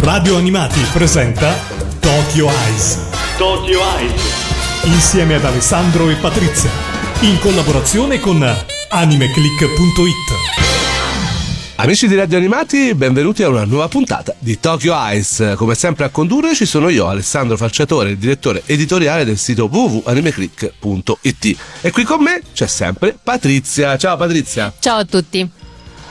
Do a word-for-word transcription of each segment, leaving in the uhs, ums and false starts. Radio Animati presenta Tokyo Eyes. Tokyo Eyes. Insieme ad Alessandro e Patrizia. In collaborazione con AnimeClick.it. Amici di Radio Animati, benvenuti a una nuova puntata di Tokyo Eyes. Come sempre a condurre ci sono io, Alessandro Falciatore, il direttore editoriale del sito w w w punto animeclick punto i t. E qui con me c'è sempre Patrizia. Ciao Patrizia. Ciao a tutti.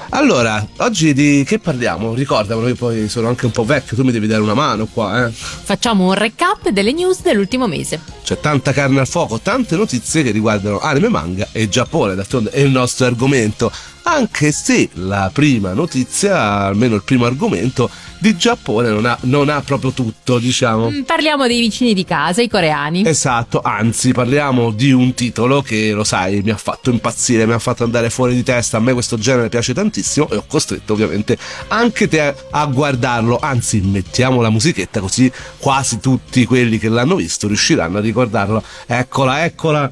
Allora, oggi di che parliamo? Ricordamelo, io poi sono anche un po' vecchio, tu mi devi dare una mano qua, eh. Facciamo un recap delle news dell'ultimo mese. C'è tanta carne al fuoco, tante notizie che riguardano anime, manga e Giappone, d'altronde è il nostro argomento. Anche se la prima notizia, almeno il primo argomento, di Giappone non ha, non ha proprio tutto, diciamo. Parliamo dei vicini di casa, i coreani. Esatto, anzi parliamo di un titolo che, lo sai, mi ha fatto impazzire, mi ha fatto andare fuori di testa. A me questo genere piace tantissimo e ho costretto ovviamente anche te a guardarlo. Anzi, mettiamo la musichetta così quasi tutti quelli che l'hanno visto riusciranno a ricordarlo. Eccola, eccola.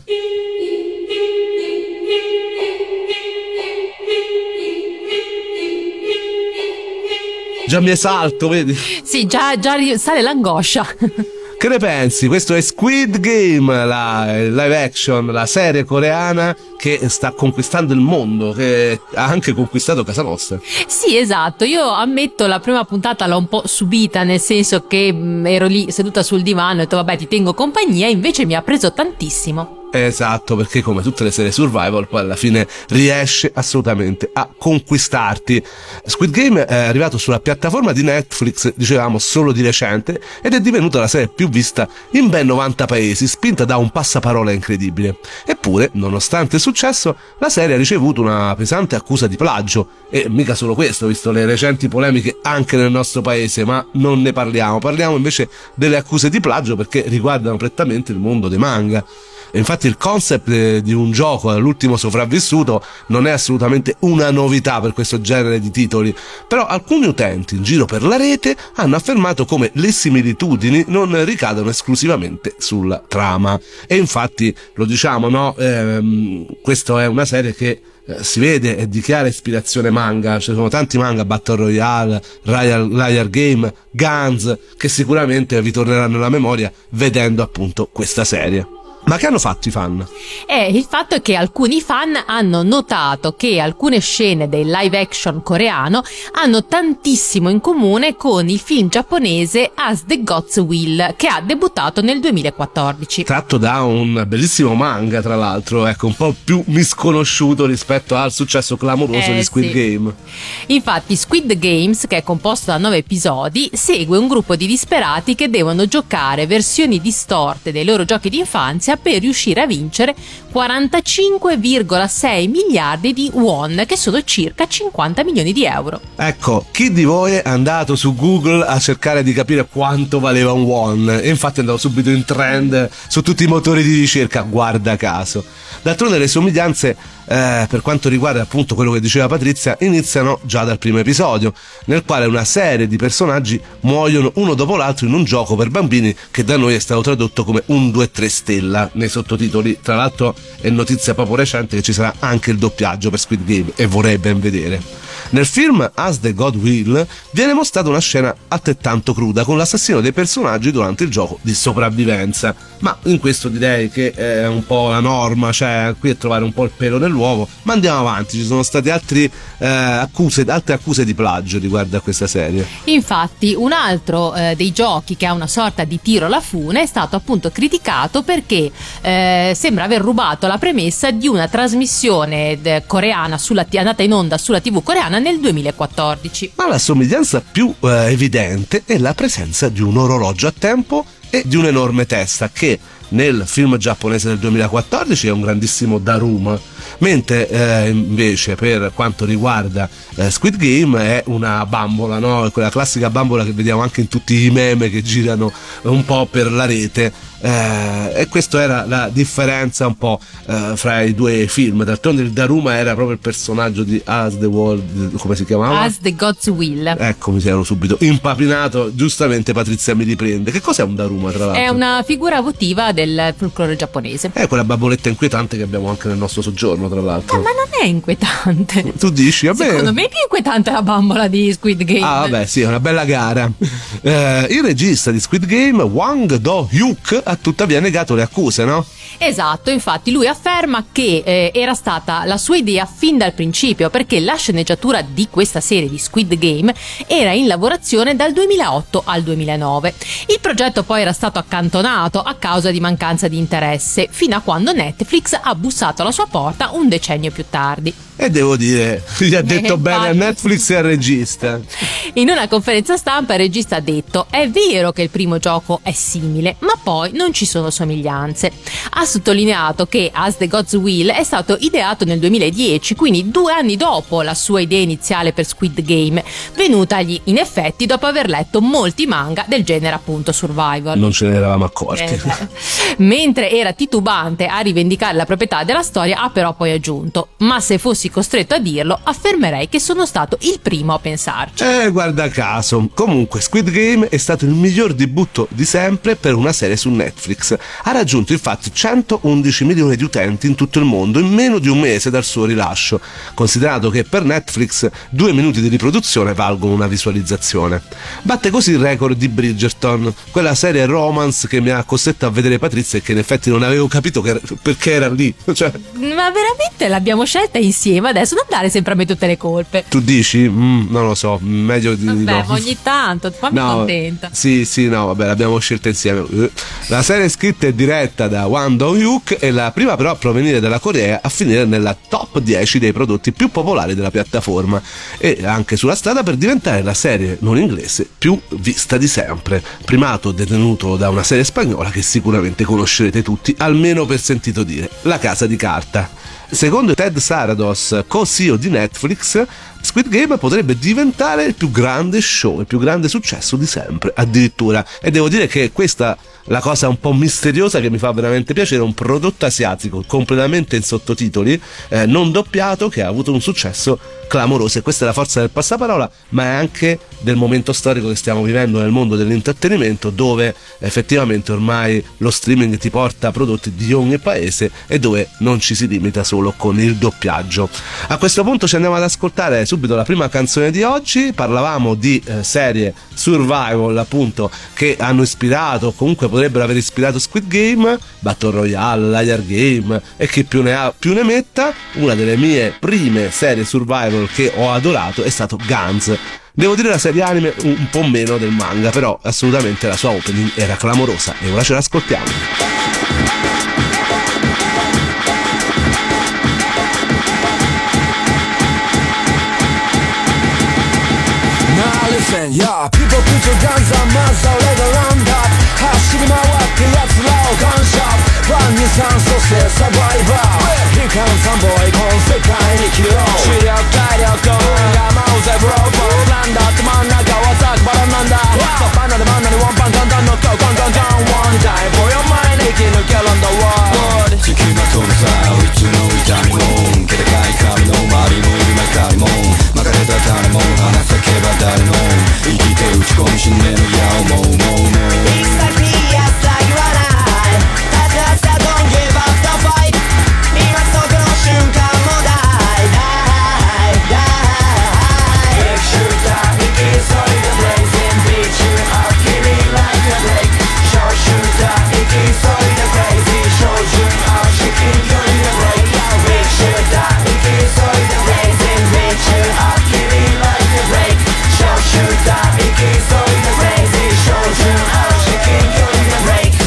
Già mi esalto, vedi? Sì, già, già sale l'angoscia. Che ne pensi? Questo è Squid Game, la live action, la serie coreana che sta conquistando il mondo, che ha anche conquistato casa nostra. Sì, esatto. Io ammetto, la prima puntata l'ho un po' subita, nel senso che ero lì seduta sul divano e ho detto vabbè, ti tengo compagnia, invece mi ha preso tantissimo. Esatto, perché come tutte le serie survival poi alla fine riesce assolutamente a conquistarti. Squid Game è arrivato sulla piattaforma di Netflix, dicevamo, solo di recente, ed è divenuta la serie più vista in ben novanta paesi, spinta da un passaparola incredibile. Eppure, nonostante il successo, la serie ha ricevuto una pesante accusa di plagio. E mica solo questo, visto le recenti polemiche anche nel nostro paese, ma non ne parliamo. Parliamo invece delle accuse di plagio perché riguardano prettamente il mondo dei manga. Infatti il concept di un gioco, l'ultimo sopravvissuto, non è assolutamente una novità per questo genere di titoli, però alcuni utenti in giro per la rete hanno affermato come le similitudini non ricadono esclusivamente sulla trama. E infatti, lo diciamo, no, ehm, questa è una serie che si vede è di chiara ispirazione manga. Ci sono tanti manga, Battle Royale, Liar Game, Gantz, che sicuramente vi torneranno alla memoria vedendo appunto questa serie. Ma che hanno fatto i fan? Eh, il fatto è che alcuni fan hanno notato che alcune scene del live action coreano hanno tantissimo in comune con il film giapponese As the Gods Will, che ha debuttato nel duemilaquattordici. Tratto da un bellissimo manga, tra l'altro, ecco, un po' più misconosciuto rispetto al successo clamoroso eh, di Squid sì. Game. Infatti Squid Games, che è composto da nove episodi, segue un gruppo di disperati che devono giocare versioni distorte dei loro giochi d'infanzia per riuscire a vincere quarantacinque virgola sei miliardi di won, che sono circa cinquanta milioni di euro. Ecco, chi di voi è andato su Google a cercare di capire quanto valeva un won? E infatti è andato subito in trend su tutti i motori di ricerca, guarda caso. D'altronde le somiglianze eh, per quanto riguarda appunto quello che diceva Patrizia iniziano già dal primo episodio, nel quale una serie di personaggi muoiono uno dopo l'altro in un gioco per bambini che da noi è stato tradotto come un due tre stella nei sottotitoli. Tra l'altro è notizia proprio recente che ci sarà anche il doppiaggio per Squid Game e vorrei ben vedere. Nel film As the God Will viene mostrata una scena altrettanto cruda con l'assassino dei personaggi durante il gioco di sopravvivenza, ma in questo direi che è un po' la norma, cioè qui è trovare un po' il pelo nell'uovo, ma andiamo avanti, ci sono state altri, eh, accuse, altre accuse di plagio riguardo a questa serie. Infatti un altro eh, dei giochi che ha una sorta di tiro alla fune è stato appunto criticato perché eh, sembra aver rubato la premessa di una trasmissione de- coreana sulla t- andata in onda sulla tivù coreana nel duemilaquattordici. Ma la somiglianza più eh, evidente è la presenza di un orologio a tempo e di un'enorme testa che nel film giapponese del duemilaquattordici è un grandissimo Daruma, mentre eh, invece per quanto riguarda eh, Squid Game è una bambola, no? Quella classica bambola che vediamo anche in tutti i meme che girano un po' per la rete, eh, e questa era la differenza un po' eh, fra i due film. D'altronde il Daruma era proprio il personaggio di As the World, come si chiamava? As the Gods Will. Ecco, mi ero subito impapinato, giustamente Patrizia mi riprende. Che cos'è un Daruma, tra l'altro? È una figura votiva del folklore giapponese. È quella baboletta inquietante che abbiamo anche nel nostro soggiorno. tra l'altro. No, ma non è inquietante. Tu dici, vabbè. Secondo me è più inquietante la bambola di Squid Game. Ah, vabbè, sì, è una bella gara. Eh, il regista di Squid Game, Hwang Dong-hyuk, ha tuttavia negato le accuse, no? Esatto, infatti lui afferma che eh, era stata la sua idea fin dal principio, perché la sceneggiatura di questa serie di Squid Game era in lavorazione dal duemilaotto al duemilanove. Il progetto poi era stato accantonato a causa di mancanza di interesse, fino a quando Netflix ha bussato alla sua porta un decennio più tardi. E devo dire, gli ha detto eh, bene a Netflix e al regista. In una conferenza stampa il regista ha detto: è vero che il primo gioco è simile, ma poi non ci sono somiglianze. Ha sottolineato che As the Gods Will è stato ideato nel duemiladieci, quindi due anni dopo la sua idea iniziale per Squid Game, venutagli in effetti dopo aver letto molti manga del genere appunto survival. Non ce ne eravamo accorti. Eh, mentre era titubante a rivendicare la proprietà della storia, ha però poi aggiunto: ma se fossi costretto a dirlo, affermerei che sono stato il primo a pensarci. Eh, guarda caso. Comunque, Squid Game è stato il miglior debutto di sempre per una serie su Netflix. Ha raggiunto infatti centoundici milioni di utenti in tutto il mondo in meno di un mese dal suo rilascio, considerato che per Netflix due minuti di riproduzione valgono una visualizzazione. Batte così il record di Bridgerton, quella serie romance che mi ha costretto a vedere Patrizia e che in effetti non avevo capito che, perché era lì. Cioè... Ma veramente l'abbiamo scelta insieme? Ma adesso non dare sempre a me tutte le colpe. Tu dici? Mm, non lo so, meglio di vabbè, no. Ogni tanto, fammi no, contenta. Sì, sì, no, vabbè, l'abbiamo scelta insieme. La serie scritta e diretta da Hwang Dong-hyuk è la prima però a provenire dalla Corea a finire nella top dieci dei prodotti più popolari della piattaforma e anche sulla strada per diventare la serie non inglese più vista di sempre, primato detenuto da una serie spagnola che sicuramente conoscerete tutti, almeno per sentito dire: La casa di carta. Secondo Ted Sarandos, co-C E O di Netflix, Squid Game potrebbe diventare il più grande show, il più grande successo di sempre, addirittura. E devo dire che questa la cosa un po' misteriosa che mi fa veramente piacere, un prodotto asiatico completamente in sottotitoli, eh, non doppiato, che ha avuto un successo clamoroso. E questa è la forza del passaparola, ma è anche del momento storico che stiamo vivendo nel mondo dell'intrattenimento, dove effettivamente ormai lo streaming ti porta prodotti di ogni paese e dove non ci si limita solo con il doppiaggio. A questo punto ci andiamo ad ascoltare subito la prima canzone di oggi. Parlavamo di eh, serie survival appunto che hanno ispirato, comunque potrebbero aver ispirato Squid Game, Battle Royale, Liar Game e chi più ne ha più ne metta. Una delle mie prime serie survival che ho adorato è stato Gantz. Devo dire la serie anime un po' meno del manga, però assolutamente la sua opening era clamorosa e ora ce l'ascoltiamo. Yeah, people put your guns on us all around that. Hashirimawatte, that's low gunshot. Run your sound, so say survivor. Here comes some boy, con sekai ni kiro. Shiryo, kairyo, go. Yamauze, bro, bro. Nanda, tsumanaka, wasaki, bara nanda. Sopana de manna ni wonpan, dandan no kyou, gon, gon, gon. One time for your mind, ikinukeru on the world. 月の痛みも、けでかい髪の周りも今かいもん、任せた誰も、話せけば誰も、生きて打ち込み死ねる矢をもう、もう、もう It's like P S like you and I. That's us that don't give up the fight. 今そこの瞬間もdie, die, die エクシューター、生き急いでblazing beat you up 君 like a break 小シューター、生き急いでcrazy照準あ、至近距離でbreak エクシューター、生き急いでblazing beat you up 君 like a break 小シューター、生き急いでblazing照準あ、至近距離でbreak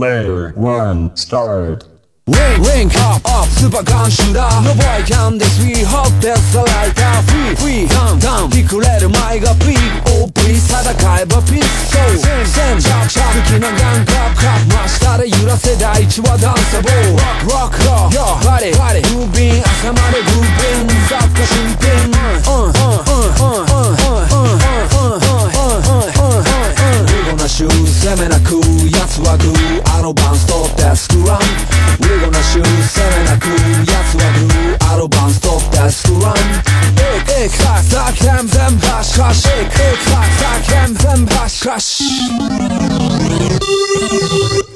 Layer one, start Ring, ring, up, up, super gun shooter No boy can this, we hot, that's a lighter Free, free, down, down, ひくれる 前がピーク Oh please, 戦えばピース So, send, send, jump, jump 好きなガン、clap, clap 真下で揺らせ第一はダンサボー Rock, rock, rock, yo, party, party Moving, 朝まで grooving 雑貨新品 Uh, uh, uh, uh, uh, uh, uh, uh, uh, uh, uh, uh, uh We're gonna shoot, 攻めなく奴はグーあのバンストップでスクラム We're gonna shoot, 攻めなく奴はグーあのバンストップでスクラム Ik, ik, tak, tak, hem, them, bash, crash Ik, ik, tak, tak, hem, them, bash, crash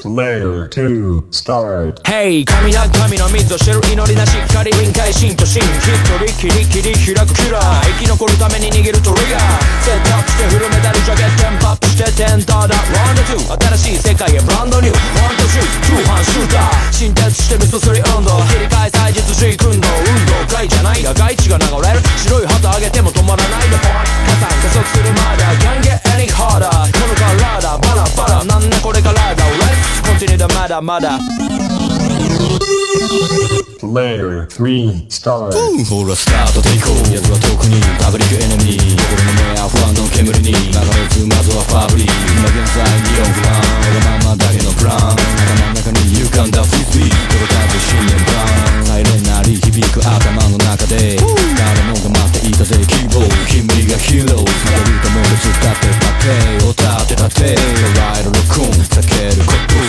Player two start. Hey, 神な神の水を知る祈りなし光臨界神と神きっと力力力開くキラー生き残るために逃げるトリガーセットアップしてフルメタルジャケットテンポアップしてテンダーだワンドツー新しい世界へブランドニューワンドシュートゥーハンシューター新鉄して水すり運動切り替え祭日水運動運動外じゃないが外地が流れる白い旗上げても止まらないでポイント加算加速するまで Can't get any harder このからだバラバラなんだこれからだ Let's continue the mada mada Player three start. ほらスタートでいこう奴は遠くにパブリックエネミー心の目は不安の煙に流れつまずはファブリー今現在にオンフランわがままだけのプラン頭の中に浮かんだフリスビー届かず新年版サイレンなり響く頭の中で誰もが待っていたぜ希望君がヒーローなれるともどつだって立てを立て立てライドロコン避けることを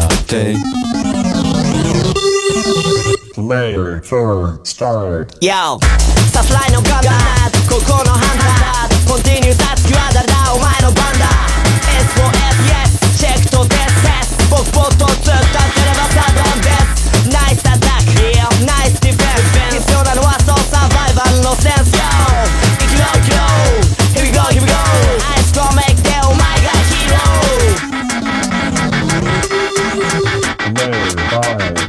語らってPlayer four start. Yo, supply no gun that, koko no hand that, continue that you are the omae no band that. S for S yes, check to this test. Bok bok to tsuttatte reba sudden death. Nice attack, yeah, nice defense. 必要なのはそうサバイバルのセンス。Yo,行くよ行くよ。Here we go, here we go. Ice comicでお前がヒーロー。Player five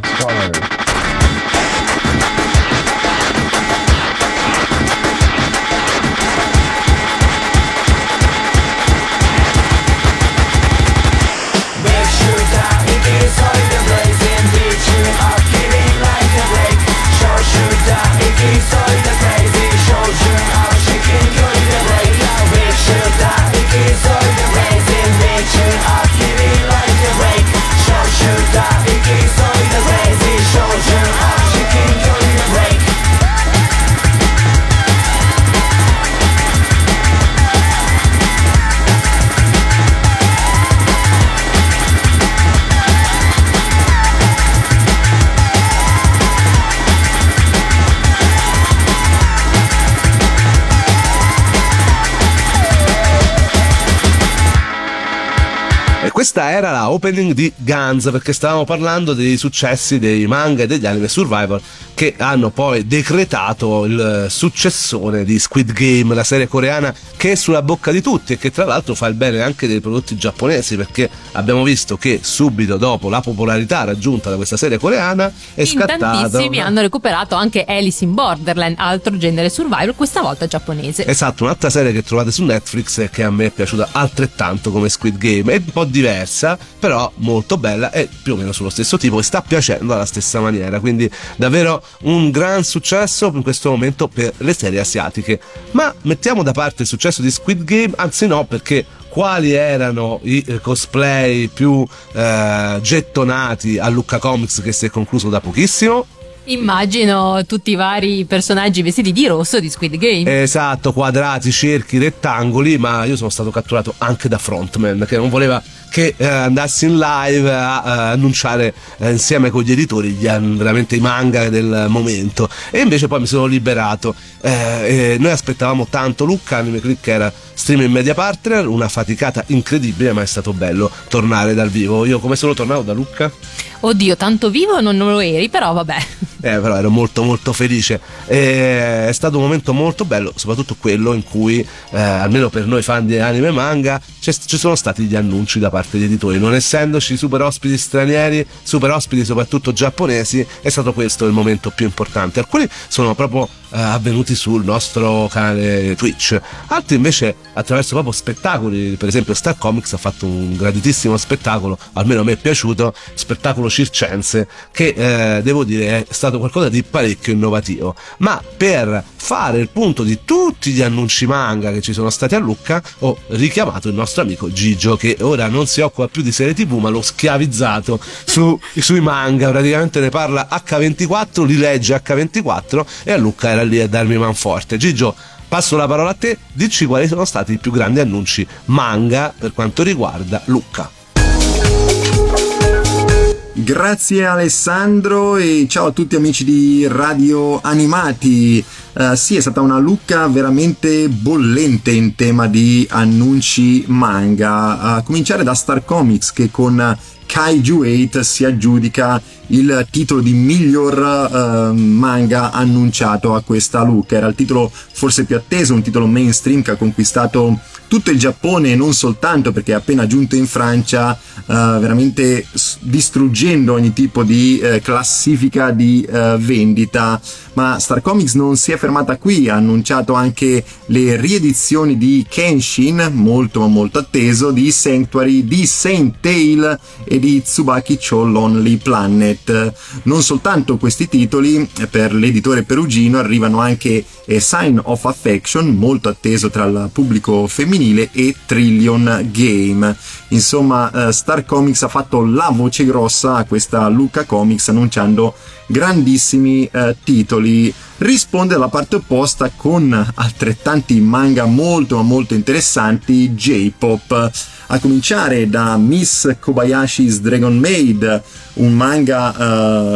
start.Questa era la opening di Gantz, perché stavamo parlando dei successi dei manga e degli anime survival che hanno poi decretato il successone di Squid Game, la serie coreana che è sulla bocca di tutti e che tra l'altro fa il bene anche dei prodotti giapponesi, perché abbiamo visto che subito dopo la popolarità raggiunta da questa serie coreana è in scattata tantissimi una... hanno recuperato anche Alice in Borderland, altro genere survival, questa volta giapponese. Esatto, un'altra serie che trovate su Netflix e che a me è piaciuta altrettanto come Squid Game, è un po' diversa però molto bella e più o meno sullo stesso tipo e sta piacendo alla stessa maniera, quindi davvero un gran successo in questo momento per le serie asiatiche. Ma mettiamo da parte il successo di Squid Game, anzi no, perché quali erano i cosplay più eh, gettonati a Lucca Comics, che si è concluso da pochissimo? Immagino tutti i vari personaggi vestiti di rosso di Squid Game. Esatto, quadrati, cerchi, rettangoli, ma io sono stato catturato anche da Frontman, che non voleva che eh, andassi in live a, a annunciare eh, insieme con gli editori gli, veramente i manga del momento, e invece poi mi sono liberato. Eh, eh, noi aspettavamo tanto Lucca, AnimeClick era stream in media partner, una faticata incredibile, ma è stato bello tornare dal vivo. Io come sono tornato da Lucca? Oddio, tanto vivo non lo eri, però vabbè. Eh, però ero molto molto felice. Eh, è stato un momento molto bello, soprattutto quello in cui, eh, almeno per noi fan di anime e manga, ci sono stati gli annunci da parte degli editori. Non essendoci super ospiti stranieri, super ospiti soprattutto giapponesi, è stato questo il momento più importante. Alcuni sono proprio eh, avvenuti sul nostro canale Twitch, altri invece attraverso proprio spettacoli. Per esempio Star Comics ha fatto un graditissimo spettacolo, almeno a me è piaciuto, spettacolo circense, che eh, devo dire è stato qualcosa di parecchio innovativo. Ma per fare il punto di tutti gli annunci manga che ci sono stati a Lucca, ho richiamato il nostro amico Gigio, che ora non si occupa più di serie tv ma l'ho schiavizzato su, sui manga, praticamente ne parla acca ventiquattro, li legge acca ventiquattro, e a Lucca era lì a darmi manforte. Gigio, passo la parola a te, dici quali sono stati i più grandi annunci manga per quanto riguarda Lucca. Grazie Alessandro e ciao a tutti amici di Radio Animati. Uh, sì, è stata una Lucca veramente bollente in tema di annunci manga, a cominciare da Star Comics, che con Kaiju otto si aggiudica il titolo di miglior uh, manga annunciato a questa Lucca. Era il titolo forse più atteso, un titolo mainstream che ha conquistato tutto il Giappone e non soltanto, perché è appena giunto in Francia uh, veramente distruggendo ogni tipo di uh, classifica di uh, vendita. Ma Star Comics non si è fermata qui, ha annunciato anche le riedizioni di Kenshin, molto ma molto atteso, di Sanctuary, di Saint Tale e di Tsubaki Cho Lonely Planet. Non soltanto questi titoli, per l'editore perugino arrivano anche eh, Sign of Affection, molto atteso tra il pubblico femminile, e Trillion Game. Insomma, Star Comics ha fatto la voce grossa a questa Lucca Comics annunciando grandissimi eh, titoli. Risponde alla parte opposta con altrettanti manga molto ma molto interessanti J-pop, a cominciare da Miss Kobayashi Dragon Maid, un manga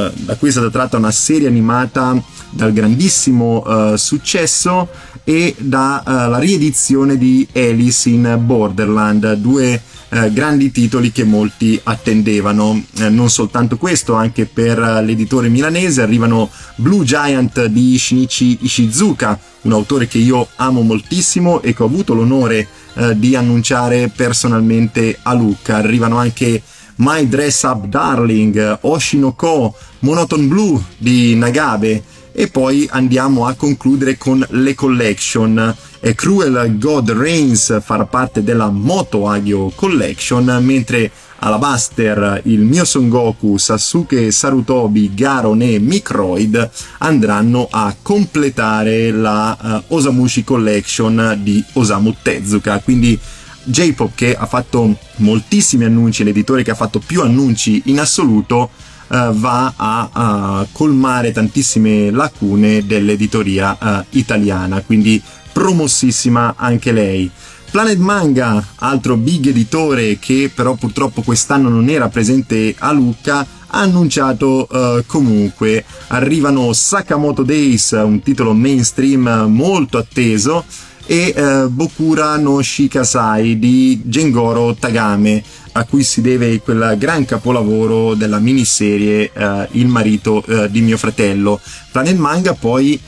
eh, da cui è stata tratta una serie animata dal grandissimo eh, successo, e dalla eh, riedizione di Alice in Borderland, due eh, grandi titoli che molti attendevano. Eh, non soltanto questo, anche per l'editore milanese arrivano Blue Giant di Shinichi Ishizuka, un autore che io amo moltissimo e che ho avuto l'onore eh, di annunciare personalmente a Lucca. Arrivano anche My Dress Up Darling, Oshinoko, Monotone Blue di Nagabe, e poi andiamo a concludere con le collection. E Cruel God Reigns farà parte della Moto Agio Collection, mentre Alabaster, Il mio Son Goku, Sasuke Sarutobi, Garon e Microid andranno a completare la uh, Osamushi Collection di Osamu Tezuka. Quindi J-Pop che ha fatto moltissimi annunci, l'editore che ha fatto più annunci in assoluto, Uh, va a, a colmare tantissime lacune dell'editoria uh, italiana, quindi promossissima anche lei. Planet Manga, altro big editore che però purtroppo quest'anno non era presente a Lucca, ha annunciato uh, comunque. Arrivano Sakamoto Days, un titolo mainstream molto atteso, e eh, Bokura no Shikasai di Gengoro Tagame, a cui si deve quel gran capolavoro della miniserie eh, Il marito eh, di mio fratello. Planet Manga poi eh,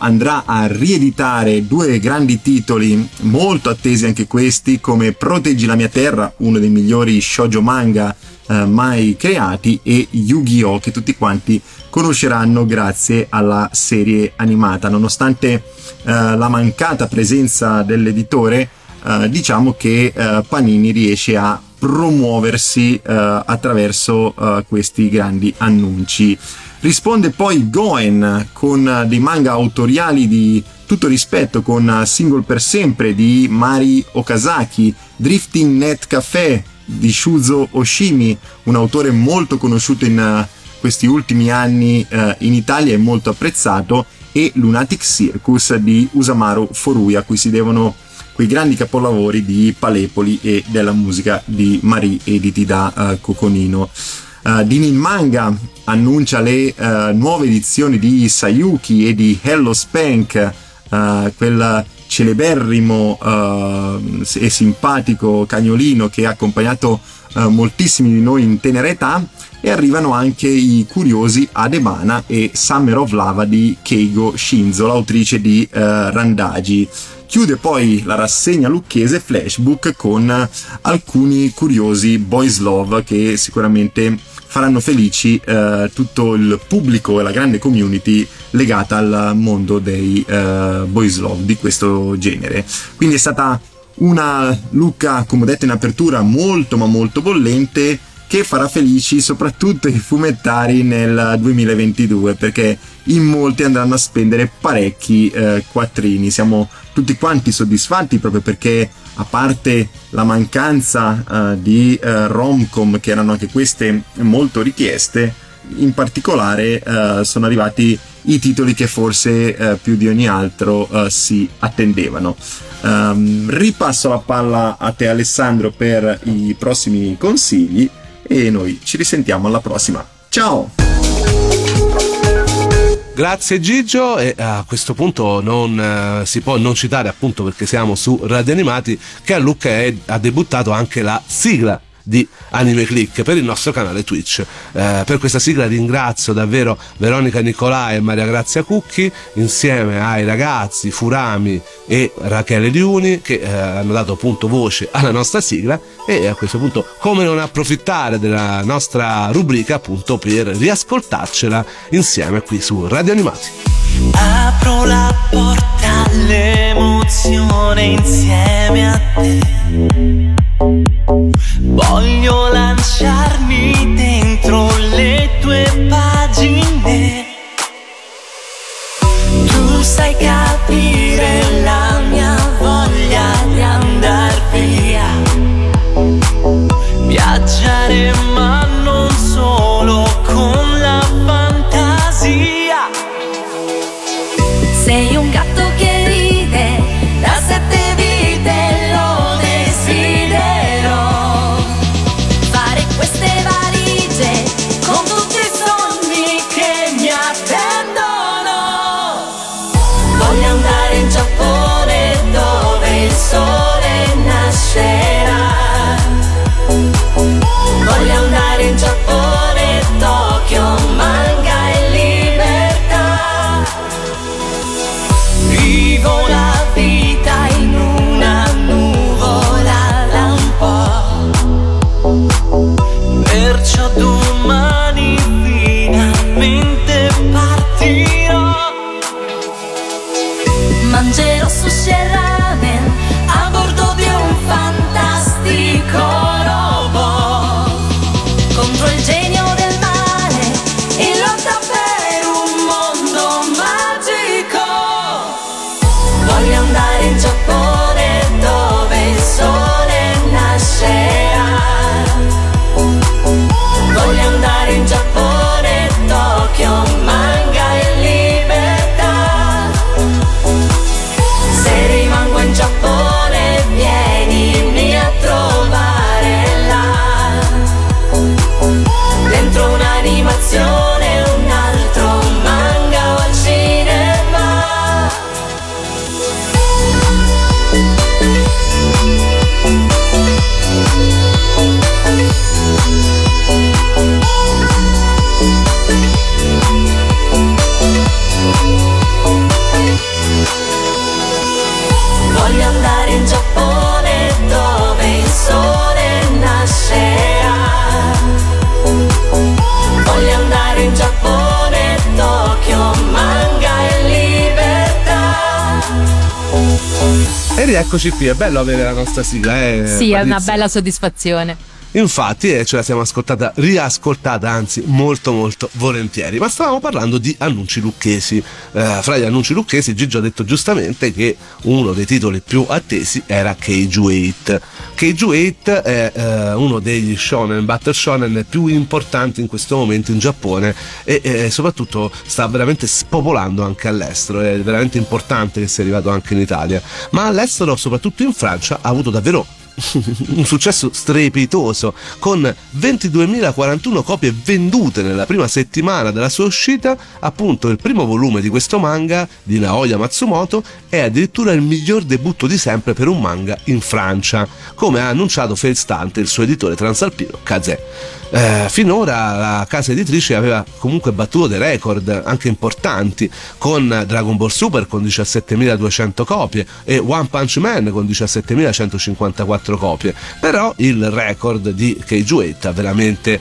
andrà a rieditare due grandi titoli molto attesi anche questi, come Proteggi la mia terra, uno dei migliori shoujo manga eh, mai creati, e Yu-Gi-Oh, che tutti quanti conosceranno grazie alla serie animata. Nonostante uh, la mancata presenza dell'editore, uh, diciamo che uh, Panini riesce a promuoversi uh, attraverso uh, questi grandi annunci. Risponde poi Goen con dei manga autoriali di tutto rispetto, con Single per sempre di Mari Okazaki, Drifting Net Café di Shuzo Oshimi, un autore molto conosciuto in uh, questi ultimi anni eh, in Italia, è molto apprezzato, e Lunatic Circus di Usamaru Furuya, a cui si devono quei grandi capolavori di Palepoli e della musica di Marie, editi da eh, Coconino. Uh, Dinin Manga annuncia le uh, nuove edizioni di Sayuki e di Hello Spank, uh, quel celeberrimo uh, e simpatico cagnolino che ha accompagnato uh, moltissimi di noi in tenera età. E arrivano anche i curiosi Adebana e Summer of Lava di Keigo Shinzo, l'autrice di uh, Randaji. Chiude poi la rassegna lucchese Flashbook con alcuni curiosi Boys Love che sicuramente faranno felici uh, tutto il pubblico e la grande community legata al mondo dei uh, Boys Love di questo genere. Quindi è stata una Lucca, come ho detto in apertura, molto ma molto bollente, che farà felici soprattutto i fumettari nel duemilaventidue, perché in molti andranno a spendere parecchi eh, quattrini. Siamo tutti quanti soddisfatti, proprio perché, a parte la mancanza eh, di eh, rom-com, che erano anche queste molto richieste, in particolare eh, sono arrivati i titoli che forse eh, più di ogni altro eh, si attendevano. Um, ripasso la palla a te, Alessandro, per i prossimi consigli, e noi ci risentiamo alla prossima. Ciao! Grazie Gigio, e a questo punto non eh, si può non citare, appunto perché siamo su Radio Animati, che a Lucca è, ha debuttato anche la sigla di Anime Click per il nostro canale Twitch. Eh, per questa sigla ringrazio davvero Veronica Nicolai e Maria Grazia Cucchi, insieme ai ragazzi Furami e Rachele Liuni, che eh, hanno dato appunto voce alla nostra sigla. E a questo punto, come non approfittare della nostra rubrica appunto per riascoltarcela insieme qui su Radio Animati. Apro la porta all'emozione insieme a te, voglio lanciarmi dentro le tue pagine, tu sai capire la mia voglia di andar via, viaggiare ma non solo con la fantasia. Sei un gatto che ride da sette vite, lo desidero fare queste valigie con tutti i sogni che mi attendono. Voglio andare in Giappone dove il sole nascerà, voglio andare in Giappone, Tokyo, manga e libertà. Vivo la vita in una nuvola da un po', perciò domani finalmente partirò. Mangerò sushi e ramen a bordo di un fantastico robot, contro il genio del male, in lotta per un mondo magico. Voglio andare in Giappone dove il sole nascerà, voglio andare in Giappone, Tokyo, manga e libertà. Se rimango in Giappone vienimi a trovare là, dentro un'animazione, un altro manga o al cinema. Voglio andare in Giappone dove il sole nascerà, voglio andare in Giappone, Tokyo, manga e libertà. E rieccoci qui, è bello avere la nostra sigla, eh? Sì, è una bella soddisfazione. Infatti eh, ce la siamo ascoltata, riascoltata anzi molto molto volentieri. Ma stavamo parlando di annunci lucchesi. eh, Fra gli annunci lucchesi Gigio ha detto giustamente che uno dei titoli più attesi era Kaiju otto. Kaiju otto è eh, uno degli shonen, battle shonen più importanti in questo momento in Giappone, e eh, soprattutto sta veramente spopolando anche all'estero. È veramente importante che sia arrivato anche in Italia, ma all'estero, soprattutto in Francia, ha avuto davvero un successo strepitoso, con ventiduemilaquarantuno copie vendute nella prima settimana della sua uscita. Appunto, il primo volume di questo manga di Naoya Matsumoto è addirittura il miglior debutto di sempre per un manga in Francia, come ha annunciato Felstante, il suo editore transalpino Kazé. Eh, finora la casa editrice aveva comunque battuto dei record anche importanti, con Dragon Ball Super con diciassettemiladuecento copie e One Punch Man con diciassettemilacentocinquantaquattro copie. Però il record di Kaiju otto ha veramente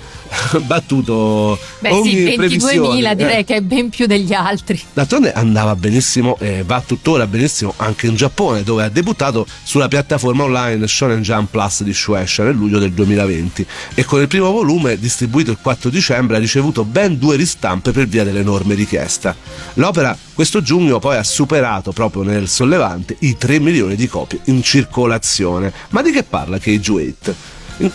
battuto, beh, ogni sì, ventiduemila, direi eh. che è ben più degli altri. D'altronde andava benissimo e eh, va tuttora benissimo anche in Giappone, dove ha debuttato sulla piattaforma online Shonen Jump Plus di Shueisha nel luglio del duemilaventi, e con il primo volume distribuito il quattro dicembre ha ricevuto ben due ristampe per via dell'enorme richiesta. L'opera questo giugno poi ha superato, proprio nel sollevante, i tre milioni di copie in circolazione. Ma di che parla Kaiju otto?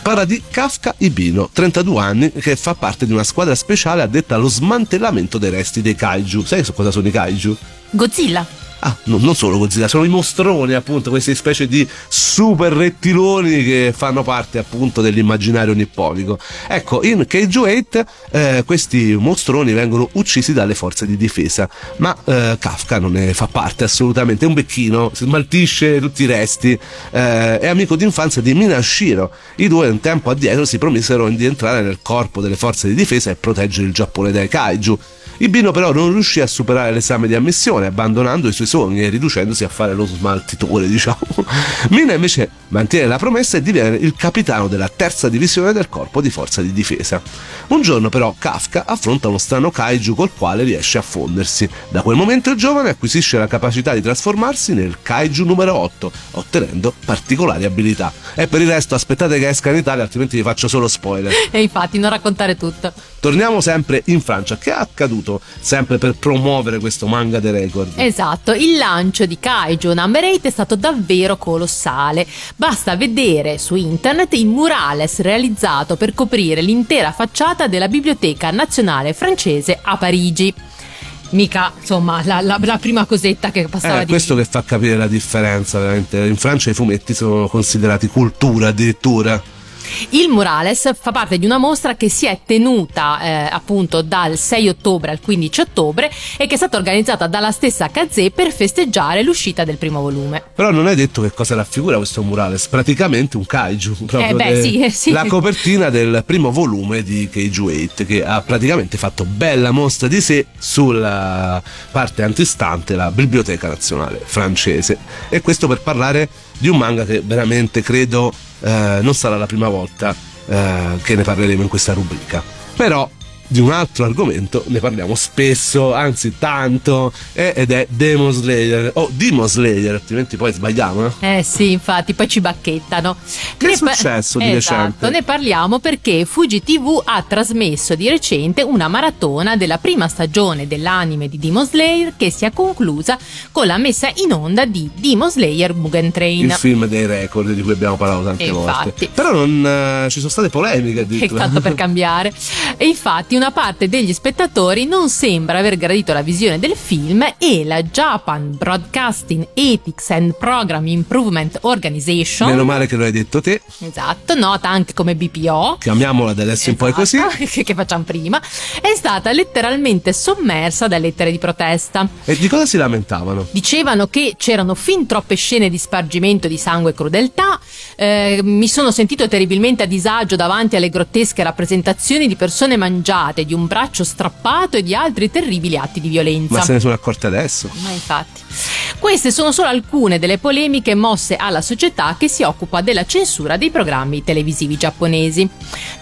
Parla di Kafka Ibino, trentadue anni, che fa parte di una squadra speciale addetta allo smantellamento dei resti dei kaiju. Sai cosa sono i kaiju? Godzilla. ah, no, non sono Godzilla, sono i mostroni, appunto, queste specie di super rettiloni che fanno parte appunto dell'immaginario nipponico. Ecco, in Kaiju otto eh, questi mostroni vengono uccisi dalle forze di difesa, ma eh, Kafka non ne fa parte assolutamente, è un becchino, smaltisce tutti i resti, eh, è amico d'infanzia di Minashiro. I due un tempo addietro si promisero di entrare nel corpo delle forze di difesa e proteggere il Giappone dai kaiju. Ibino però non riuscì a superare l'esame di ammissione, abbandonando i suoi sogni e riducendosi a fare lo smaltitore, diciamo. Mina invece mantiene la promessa e diviene il capitano della terza divisione del corpo di forza di difesa. Un giorno però Kafka affronta uno strano kaiju col quale riesce a fondersi. Da quel momento il giovane acquisisce la capacità di trasformarsi nel kaiju numero otto, ottenendo particolari abilità. E per il resto aspettate che esca in Italia, altrimenti vi faccio solo spoiler. E infatti non raccontare tutto. Torniamo sempre in Francia. Che è accaduto sempre per promuovere questo manga dei record? Esatto, il lancio di Kaiju Number otto è stato davvero colossale. Basta vedere su internet il murales realizzato per coprire l'intera facciata della Biblioteca Nazionale Francese a Parigi. Mica, insomma, la, la, la prima cosetta che passava eh, di... questo che fa capire la differenza, veramente. In Francia i fumetti sono considerati cultura addirittura. Il murales fa parte di una mostra che si è tenuta eh, appunto dal sei ottobre al quindici ottobre e che è stata organizzata dalla stessa Kazé per festeggiare l'uscita del primo volume. Però non è detto che cosa raffigura questo murales, praticamente un kaiju, proprio eh beh, de- sì, sì. la copertina del primo volume di Kaiju otto, che ha praticamente fatto bella mostra di sé sulla parte antistante la Biblioteca Nazionale Francese. E questo per parlare di un manga che veramente credo eh, non sarà la prima volta eh, che ne parleremo in questa rubrica, però di un altro argomento ne parliamo spesso, anzi tanto, ed è Demon Slayer, o oh, Demon Slayer, altrimenti poi sbagliamo. Eh, eh sì, infatti, poi ci bacchettano. Che ne è successo par- di esatto, recente? Ne parliamo perché Fuji tivù ha trasmesso di recente una maratona della prima stagione dell'anime di Demon Slayer, che si è conclusa con la messa in onda di Demon Slayer Mugen Train. Il film dei record di cui abbiamo parlato tante infatti. volte. Però non eh, ci sono state polemiche. Tanto per cambiare. E infatti una parte degli spettatori non sembra aver gradito la visione del film e la Japan Broadcasting Ethics and Program Improvement Organization, meno male che lo hai detto te, esatto, nota anche come B P O, chiamiamola da adesso esatto, in poi così che facciamo prima, è stata letteralmente sommersa da lettere di protesta. E di cosa si lamentavano? Dicevano che c'erano fin troppe scene di spargimento di sangue e crudeltà, eh, mi sono sentito terribilmente a disagio davanti alle grottesche rappresentazioni di persone mangiate, di un braccio strappato e di altri terribili atti di violenza. Ma se ne sono accorte adesso? Ma infatti. Queste sono solo alcune delle polemiche mosse alla società che si occupa della censura dei programmi televisivi giapponesi.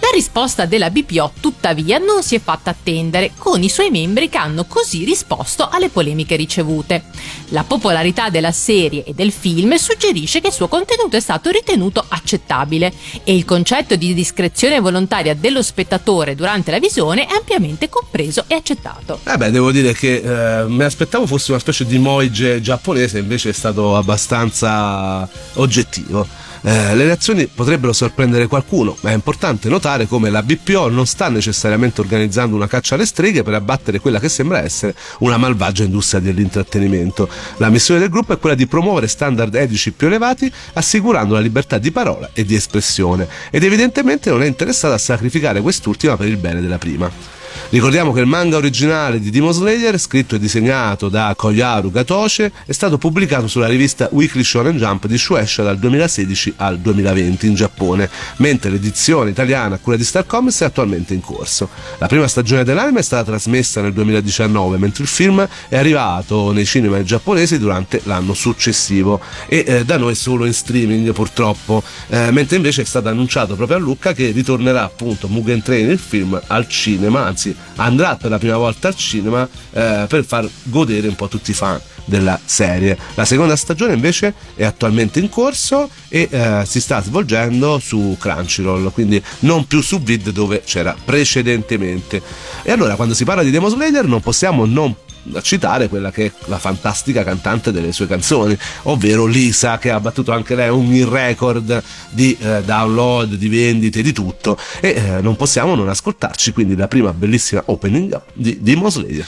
La risposta della B P O, tuttavia, non si è fatta attendere, con i suoi membri che hanno così risposto alle polemiche ricevute. La popolarità della serie e del film suggerisce che il suo contenuto è stato ritenuto accettabile e il concetto di discrezione volontaria dello spettatore durante la visione è ampiamente compreso e accettato. Eh beh, devo dire che eh, mi aspettavo fosse una specie di moige giapponese, invece è stato abbastanza oggettivo. Eh, le reazioni potrebbero sorprendere qualcuno, ma è importante notare come la B P O non sta necessariamente organizzando una caccia alle streghe per abbattere quella che sembra essere una malvagia industria dell'intrattenimento. La missione del gruppo è quella di promuovere standard etici più elevati, assicurando la libertà di parola e di espressione, ed evidentemente non è interessata a sacrificare quest'ultima per il bene della prima. Ricordiamo che il manga originale di Demon Slayer, scritto e disegnato da Koyaru Gatoshe, è stato pubblicato sulla rivista Weekly Shonen Jump di Shueisha dal duemilasedici al duemilaventi in Giappone, mentre l'edizione italiana a cura di Star Comics è attualmente in corso. La prima stagione dell'anime è stata trasmessa nel duemiladiciannove, mentre il film è arrivato nei cinema giapponesi durante l'anno successivo e eh, da noi solo in streaming purtroppo, eh, mentre invece è stato annunciato proprio a Lucca che ritornerà appunto Mugen Train, il film, al cinema, anzi andrà per la prima volta al cinema eh, per far godere un po' tutti i fan della serie. La seconda stagione invece è attualmente in corso e eh, si sta svolgendo su Crunchyroll, quindi non più su Vid dove c'era precedentemente. E allora quando si parla di Demon Slayer non possiamo non a citare quella che è la fantastica cantante delle sue canzoni, ovvero Lisa, che ha battuto anche lei ogni record di eh, download, di vendite, di tutto, e eh, non possiamo non ascoltarci quindi la prima bellissima opening di Demon Slayer.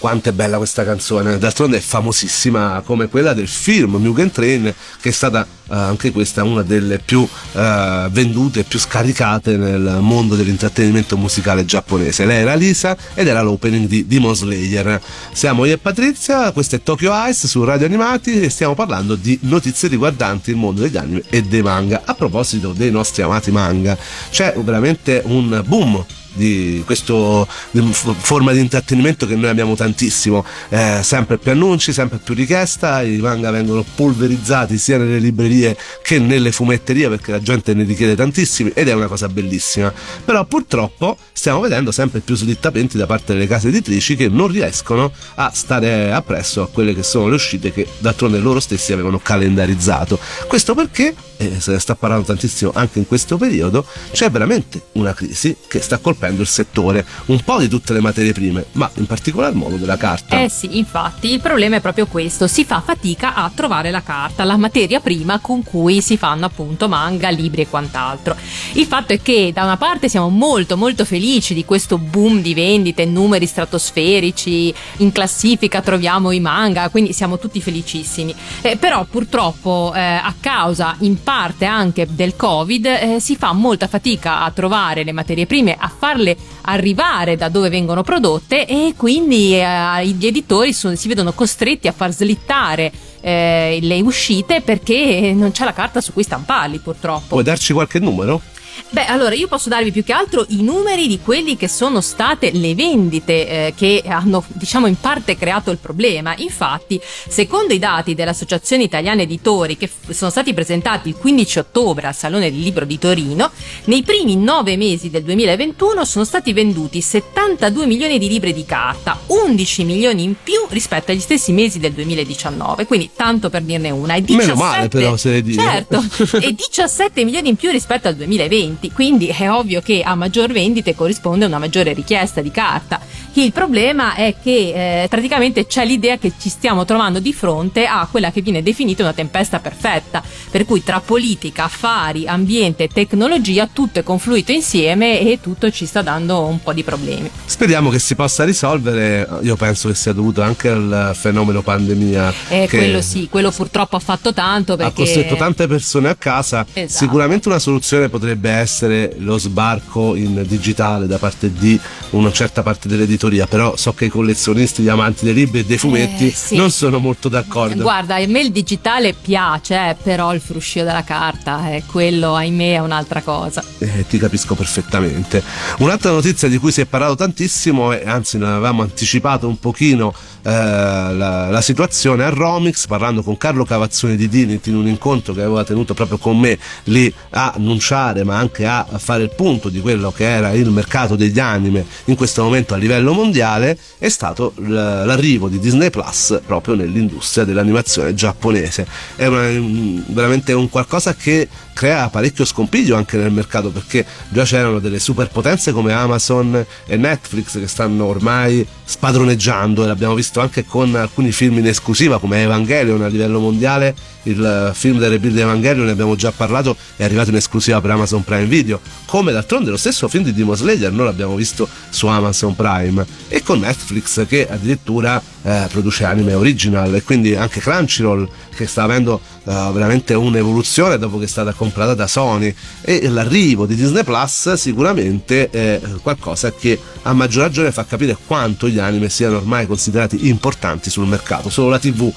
Quanto è bella questa canzone, d'altronde è famosissima come quella del film Mugen Train, che è stata eh, anche questa una delle più eh, vendute e più scaricate nel mondo dell'intrattenimento musicale giapponese. Lei era Lisa ed era l'opening di Demon Slayer. Siamo io e Patrizia, questo è Tokyo Eyes su Radio Animati e stiamo parlando di notizie riguardanti il mondo degli anime e dei manga. A proposito dei nostri amati manga, c'è veramente un boom di questa forma di intrattenimento che noi abbiamo tantissimo, eh, sempre più annunci, sempre più richiesta, i manga vengono polverizzati sia nelle librerie che nelle fumetterie perché la gente ne richiede tantissimi ed è una cosa bellissima, però purtroppo stiamo vedendo sempre più slittamenti da parte delle case editrici che non riescono a stare appresso a quelle che sono le uscite che d'altronde loro stessi avevano calendarizzato. Questo perché, e se ne sta parlando tantissimo anche in questo periodo, c'è veramente una crisi che sta colpendo il settore, un po' di tutte le materie prime, ma in particolar modo della carta. Eh sì, infatti il problema è proprio questo, si fa fatica a trovare la carta, la materia prima con cui si fanno appunto manga, libri e quant'altro. Il fatto è che da una parte siamo molto molto felici di questo boom di vendite, numeri stratosferici, in classifica troviamo i manga, quindi siamo tutti felicissimi, eh, però purtroppo eh, a causa in parte anche del Covid eh, si fa molta fatica a trovare le materie prime, a fare farle arrivare da dove vengono prodotte, e quindi eh, gli editori sono, si vedono costretti a far slittare eh, le uscite perché non c'è la carta su cui stamparli, purtroppo. Puoi darci qualche numero? Beh, allora io posso darvi più che altro i numeri di quelli che sono state le vendite eh, che hanno diciamo in parte creato il problema. Infatti, secondo i dati dell'Associazione Italiana Editori che f- sono stati presentati il quindici ottobre al Salone del Libro di Torino, nei primi nove mesi del duemilaventuno sono stati venduti settantadue milioni di libri di carta, undici milioni in più rispetto agli stessi mesi del duemiladiciannove, quindi tanto per dirne una. E diciassette, meno male però se le dico. Certo, e diciassette milioni in più rispetto al duemilaventi. Quindi è ovvio che a maggior vendite corrisponde una maggiore richiesta di carta. Il problema è che eh, praticamente c'è l'idea che ci stiamo trovando di fronte a quella che viene definita una tempesta perfetta, per cui tra politica, affari, ambiente e tecnologia tutto è confluito insieme e tutto ci sta dando un po' di problemi. Speriamo che si possa risolvere. Io penso che sia dovuto anche al fenomeno pandemia, eh, che quello sì, quello purtroppo ha fatto tanto perché... ha costretto tante persone a casa. Esatto. Sicuramente una soluzione potrebbe essere lo sbarco in digitale da parte di una certa parte dell'editoria, però so che i collezionisti, gli amanti dei libri e dei fumetti eh, sì. non sono molto d'accordo. Guarda, a me il digitale piace, però il fruscio della carta, eh, quello ahimè è un'altra cosa. Eh, ti capisco perfettamente. Un'altra notizia di cui si è parlato tantissimo, e anzi ne avevamo anticipato un pochino eh, la, la situazione a Romix, parlando con Carlo Cavazzoni di Dinit in un incontro che aveva tenuto proprio con me lì a annunciare ma anche anche a fare il punto di quello che era il mercato degli anime in questo momento a livello mondiale, è stato l'arrivo di Disney Plus proprio nell'industria dell'animazione giapponese. È una, veramente un qualcosa che crea parecchio scompiglio anche nel mercato, perché già c'erano delle superpotenze come Amazon e Netflix che stanno ormai spadroneggiando, e l'abbiamo visto anche con alcuni film in esclusiva come Evangelion a livello mondiale. Il film del rebuild di Evangelion, ne abbiamo già parlato, è arrivato in esclusiva per Amazon Prime Video, come d'altronde lo stesso film di Demon Slayer noi l'abbiamo visto su Amazon Prime, e con Netflix che addirittura eh, produce anime original, e quindi anche Crunchyroll che sta avendo eh, veramente un'evoluzione dopo che è stata comprata da Sony, e l'arrivo di Disney Plus sicuramente è qualcosa che a maggior ragione fa capire quanto gli anime siano ormai considerati importanti sul mercato. Solo la tivù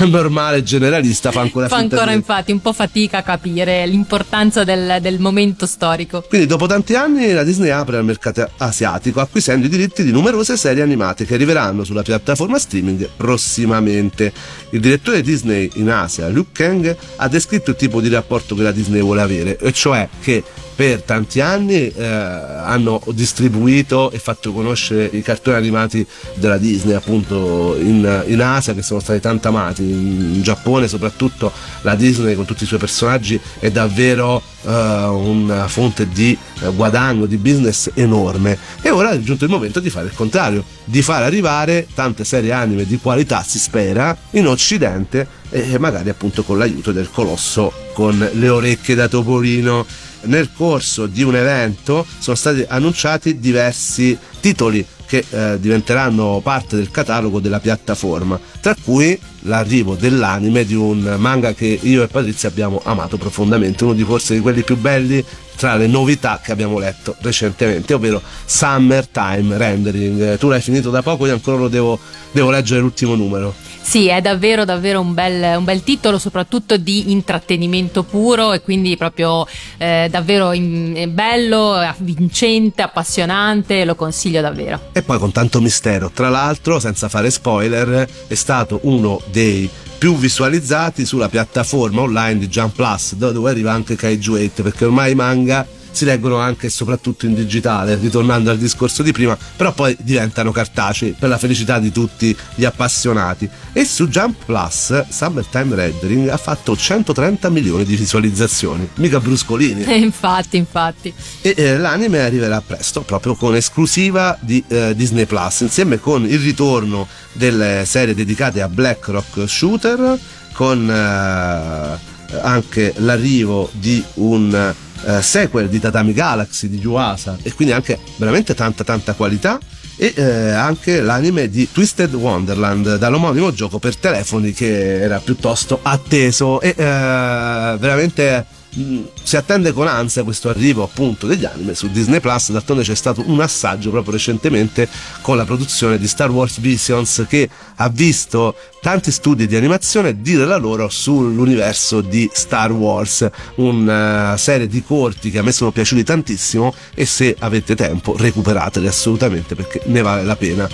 normale generalista fa ancora fa ancora infatti un po' fatica a capire l'importanza del, del momento storico. Quindi dopo tanti anni la Disney apre al mercato asiatico acquisendo i diritti di numerose serie animate che arriveranno sulla piattaforma streaming prossimamente. Il direttore Disney in Asia, Liu Kang, ha descritto il tipo di rapporto che la Disney vuole avere, e cioè che per tanti anni eh, hanno distribuito e fatto conoscere i cartoni animati della Disney appunto in, in Asia, che sono stati tanto amati. In Giappone soprattutto la Disney con tutti i suoi personaggi è davvero eh, una fonte di eh, guadagno, di business enorme, e ora è giunto il momento di fare il contrario, di far arrivare tante serie anime di qualità, si spera, in Occidente, e magari appunto con l'aiuto del colosso con le orecchie da topolino. Nel corso di un evento sono stati annunciati diversi titoli che eh, diventeranno parte del catalogo della piattaforma, tra cui l'arrivo dell'anime di un manga che io e Patrizia abbiamo amato profondamente, uno di forse di quelli più belli tra le novità che abbiamo letto recentemente, ovvero Summertime Rendering. Tu l'hai finito da poco, io ancora lo devo, devo leggere l'ultimo numero. Sì, è davvero davvero un bel, un bel titolo, soprattutto di intrattenimento puro, e quindi proprio eh, davvero in, bello, avvincente, appassionante, lo consiglio davvero. E poi con tanto mistero, tra l'altro, senza fare spoiler, è stato uno dei più visualizzati sulla piattaforma online di Jump Plus, dove arriva anche Kaiju otto, perché ormai i manga si leggono anche e soprattutto in digitale, ritornando al discorso di prima, però poi diventano cartacei per la felicità di tutti gli appassionati. E su Jump Plus Summertime Rendering ha fatto centotrenta milioni di visualizzazioni, mica bruscolini. E infatti, infatti. E eh, l'anime arriverà presto, proprio con esclusiva di eh, Disney Plus, insieme con il ritorno delle serie dedicate a Black Rock Shooter, con eh, anche l'arrivo di un Uh, sequel di Tatami Galaxy di Yuasa, e quindi anche veramente tanta tanta qualità, e eh, anche l'anime di Twisted Wonderland dall'omonimo gioco per telefoni che era piuttosto atteso, e eh, veramente mh, si attende con ansia questo arrivo appunto degli anime su Disney Plus. D'altronde c'è stato un assaggio proprio recentemente con la produzione di Star Wars Visions, che ha visto tanti studi di animazione dire la loro sull'universo di Star Wars, una serie di corti che a me sono piaciuti tantissimo, e se avete tempo recuperateli assolutamente, perché ne vale la pena.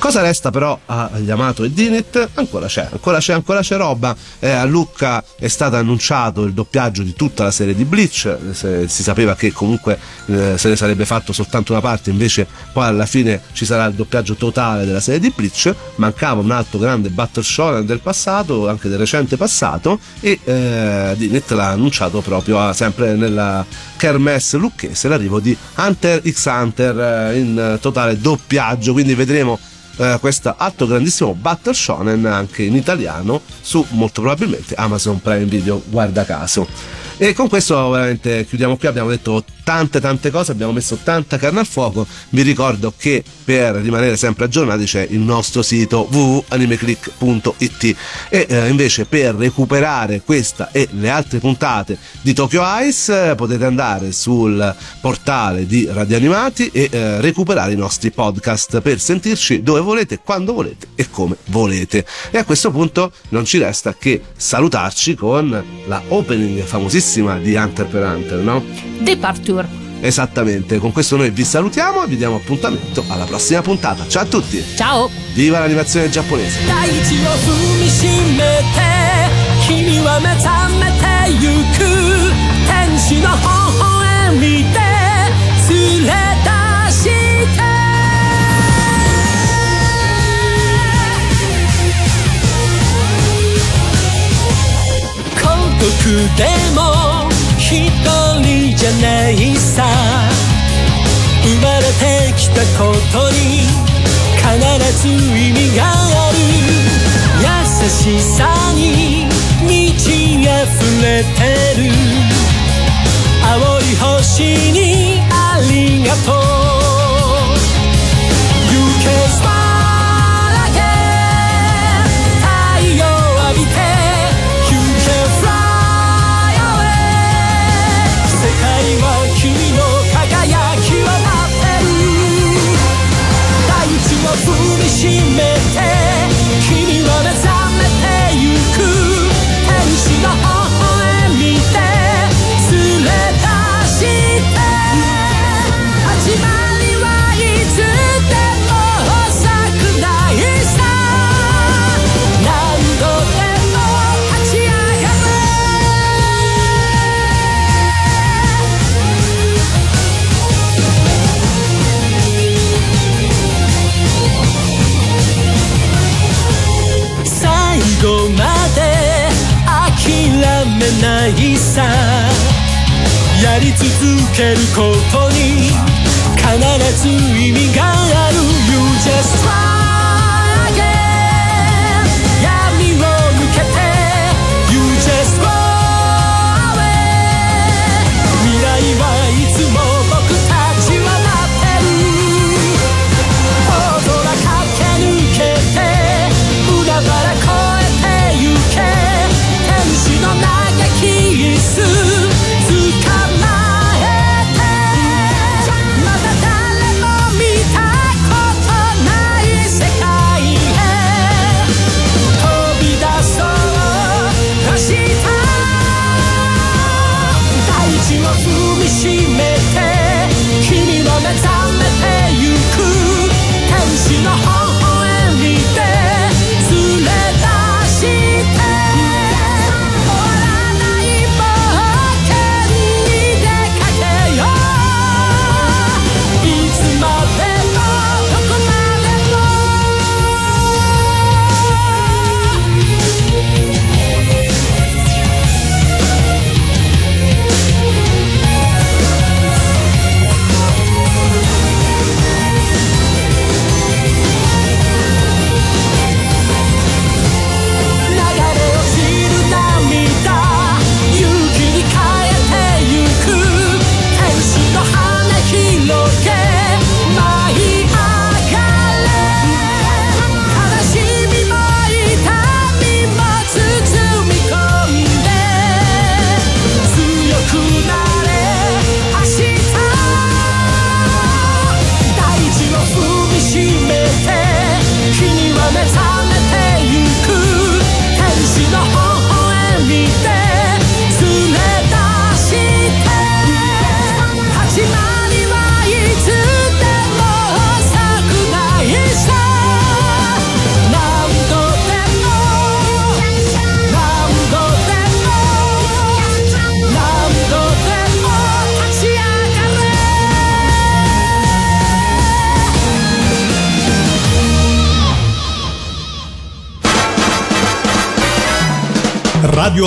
Cosa resta però agli Amato e Dinit? Ancora c'è, ancora c'è, ancora c'è roba. Eh, a Lucca è stato annunciato il doppiaggio di tutta la serie di Bleach, se, si sapeva che comunque eh, se ne sarebbe fatto soltanto una parte, invece poi alla fine ci sarà il doppiaggio totale della serie di Bleach. Mancava un altro grande battle shonen del passato, anche del recente passato, e eh, Dinit l'ha annunciato proprio a, sempre nella kermesse lucchese, l'arrivo di Hunter x Hunter eh, in totale doppiaggio, quindi vedremo Uh, questo altro grandissimo battle shonen anche in italiano su molto probabilmente Amazon Prime Video, guarda caso. E con questo veramente chiudiamo qui, abbiamo detto tante tante cose, abbiamo messo tanta carne al fuoco. Vi ricordo che per rimanere sempre aggiornati c'è il nostro sito w w w punto anime click punto i t, e eh, invece per recuperare questa e le altre puntate di Tokyo Eyes eh, potete andare sul portale di Radio Animati e eh, recuperare i nostri podcast per sentirci dove volete, quando volete e come volete. E a questo punto non ci resta che salutarci con la opening famosissima di Hunter x Hunter, no? Departure. Esattamente, con questo noi vi salutiamo e vi diamo appuntamento alla prossima puntata. Ciao a tutti. Ciao. Viva l'animazione giapponese.「生まれてきたことに必ず意味がある」「優しさに満ち溢れてる」「青い星にありがとう」「You can smile again」「太陽浴びて」「君は目覚めてゆく」「天使の微笑みで連れ出して」「始まりはいつでも桜井さ」「何度でも立ち上がれ」最後まで諦めないさやり続けることに必ず意味がある You just try again 闇を抜けて You just go away 未来はいつも僕たちは待ってる Radio